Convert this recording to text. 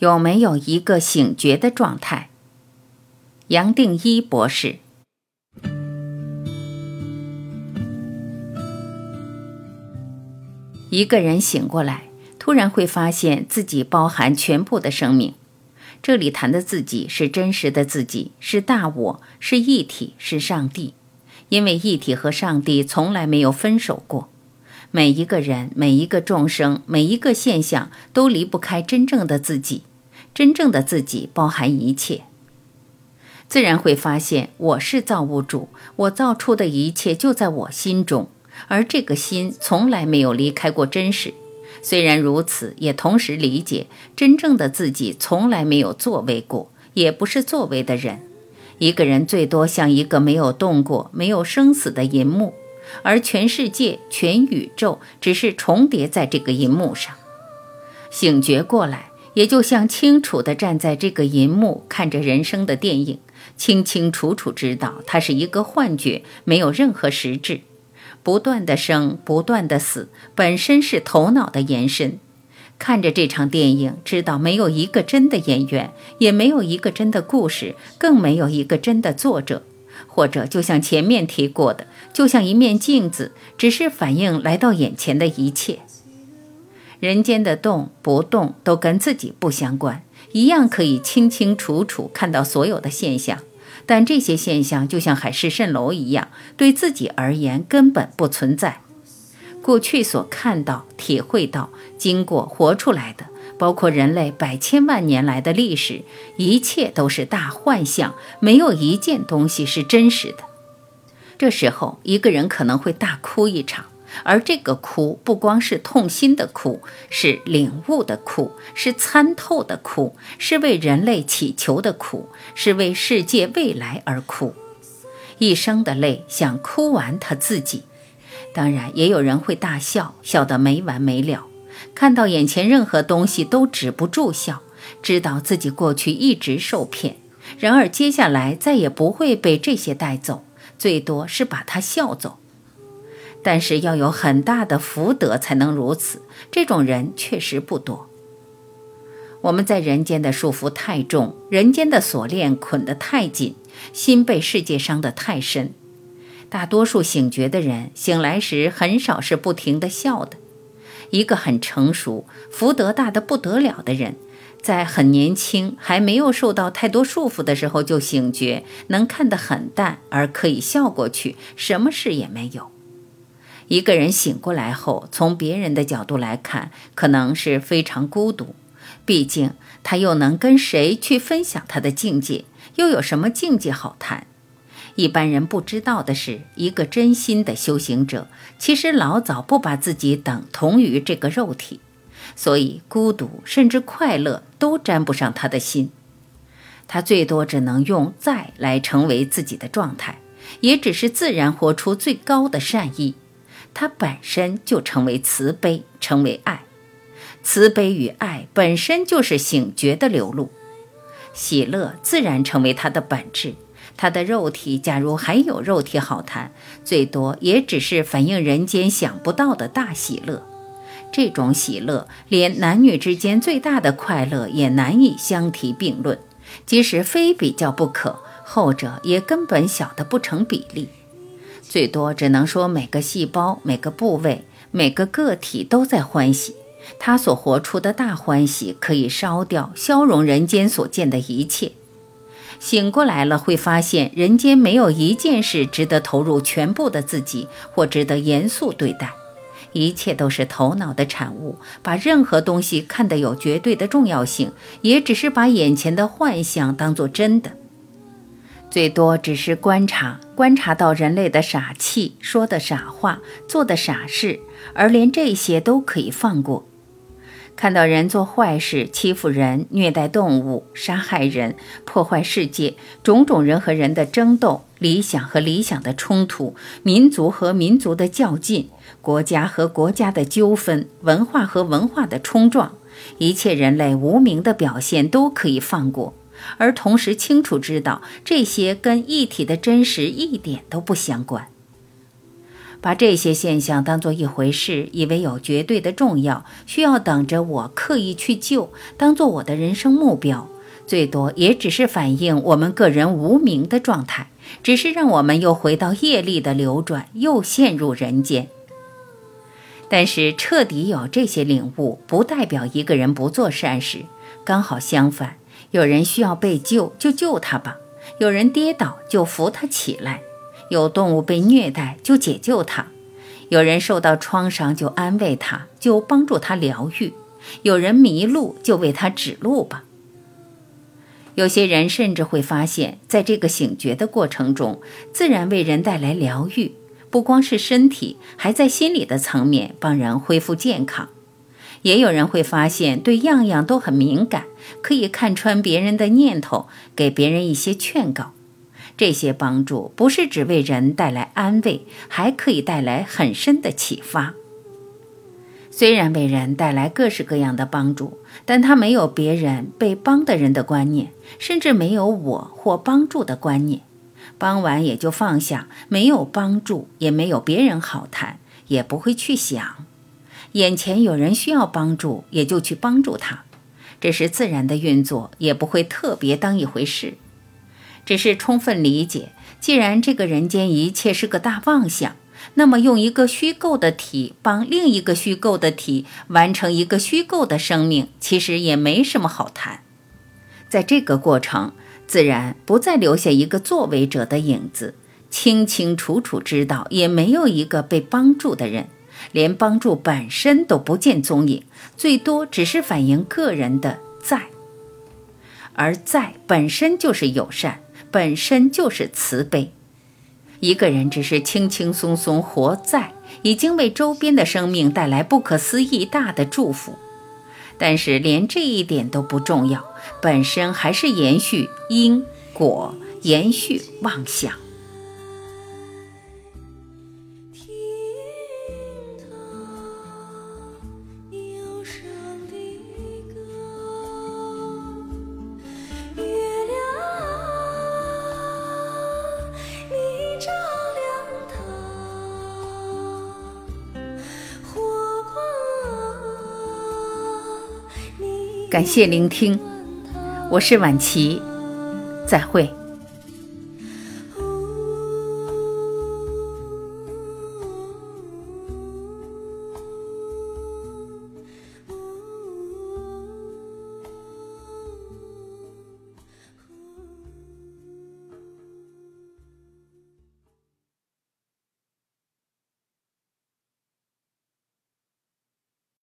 有没有一个醒觉的状态？杨定一博士。一个人醒过来，突然会发现自己包含全部的生命。这里谈的自己是真实的自己，是大我，是一体，是上帝。因为一体和上帝从来没有分手过。每一个人，每一个众生，每一个现象都离不开真正的自己。真正的自己包含一切。自然会发现，我是造物主，我造出的一切就在我心中，而这个心从来没有离开过真实。虽然如此，也同时理解，真正的自己从来没有作为过，也不是作为的人。一个人最多像一个没有动过、没有生死的银幕，而全世界、全宇宙只是重叠在这个银幕上。醒觉过来，也就像清楚地站在这个银幕，看着人生的电影，清清楚楚知道它是一个幻觉，没有任何实质。不断的生，不断的死，本身是头脑的延伸。看着这场电影，知道没有一个真的演员，也没有一个真的故事，更没有一个真的作者。或者就像前面提过的，就像一面镜子，只是反映来到眼前的一切。人间的动不动都跟自己不相关，一样可以清清楚楚看到所有的现象。但这些现象就像海市蜃楼一样，对自己而言根本不存在。过去所看到、体会到、经过、活出来的，包括人类100,000,000,000年来的历史，一切都是大幻象，没有一件东西是真实的。这时候，一个人可能会大哭一场，而这个哭不光是痛心的哭，是领悟的哭，是参透的哭，是为人类祈求的哭，是为世界未来而哭。一生的泪想哭完他自己。当然也有人会大笑，笑得没完没了，看到眼前任何东西都止不住笑，知道自己过去一直受骗，然而接下来再也不会被这些带走，最多是把它笑走。但是要有很大的福德才能如此，这种人确实不多。我们在人间的束缚太重，人间的锁链捆得太紧，心被世界伤得太深。大多数醒觉的人醒来时很少是不停地笑的。一个很成熟、福德大得不得了的人，在很年轻、还没有受到太多束缚的时候就醒觉，能看得很淡，而可以笑过去，什么事也没有。一个人醒过来后，从别人的角度来看，可能是非常孤独。毕竟他又能跟谁去分享他的境界？又有什么境界好谈？一般人不知道的是，一个真心的修行者，其实老早不把自己等同于这个肉体，所以孤独甚至快乐都沾不上他的心。他最多只能用在来成为自己的状态，也只是自然活出最高的善意。他本身就成为慈悲，成为爱。慈悲与爱本身就是醒觉的流露，喜乐自然成为他的本质。他的肉体，假如还有肉体好谈，最多也只是反映人间想不到的大喜乐。这种喜乐连男女之间最大的快乐也难以相提并论，即使非比较不可，后者也根本小得不成比例。最多只能说每个细胞、每个部位、每个个体都在欢喜，他所活出的大欢喜可以烧掉、消融人间所见的一切。醒过来了，会发现人间没有一件事值得投入全部的自己，或值得严肃对待。一切都是头脑的产物，把任何东西看得有绝对的重要性，也只是把眼前的幻象当作真的。最多只是观察，观察到人类的傻气，说的傻话，做的傻事，而连这些都可以放过。看到人做坏事，欺负人，虐待动物，杀害人，破坏世界，种种人和人的争斗，理想和理想的冲突，民族和民族的较劲，国家和国家的纠纷，文化和文化的冲撞，一切人类无明的表现都可以放过，而同时清楚知道，这些跟一体的真实一点都不相关。把这些现象当作一回事，以为有绝对的重要，需要等着我刻意去救，当作我的人生目标，最多也只是反映我们个人无明的状态，只是让我们又回到业力的流转，又陷入人间。但是彻底有这些领悟，不代表一个人不做善事，刚好相反，有人需要被救，就救他吧；有人跌倒，就扶他起来；有动物被虐待，就解救他；有人受到创伤，就安慰他，就帮助他疗愈；有人迷路，就为他指路吧。有些人甚至会发现，在这个醒觉的过程中，自然为人带来疗愈，不光是身体，还在心理的层面帮人恢复健康。也有人会发现对样样都很敏感，可以看穿别人的念头，给别人一些劝告。这些帮助不是只为人带来安慰，还可以带来很深的启发。虽然为人带来各式各样的帮助，但他没有别人被帮的人的观念，甚至没有我或帮助的观念。帮完也就放下，没有帮助，也没有别人好谈，也不会去想。眼前有人需要帮助，也就去帮助他，这是自然的运作，也不会特别当一回事。只是充分理解，既然这个人间一切是个大妄想，那么用一个虚构的体帮另一个虚构的体完成一个虚构的生命，其实也没什么好谈。在这个过程，自然不再留下一个作为者的影子，清清楚楚知道也没有一个被帮助的人，连帮助本身都不见踪影，最多只是反映个人的在。而在本身就是友善，本身就是慈悲。一个人只是轻轻松松活在，已经为周边的生命带来不可思议大的祝福。但是连这一点都不重要，本身还是延续因果，延续妄想。感谢聆听，我是婉琪，再会。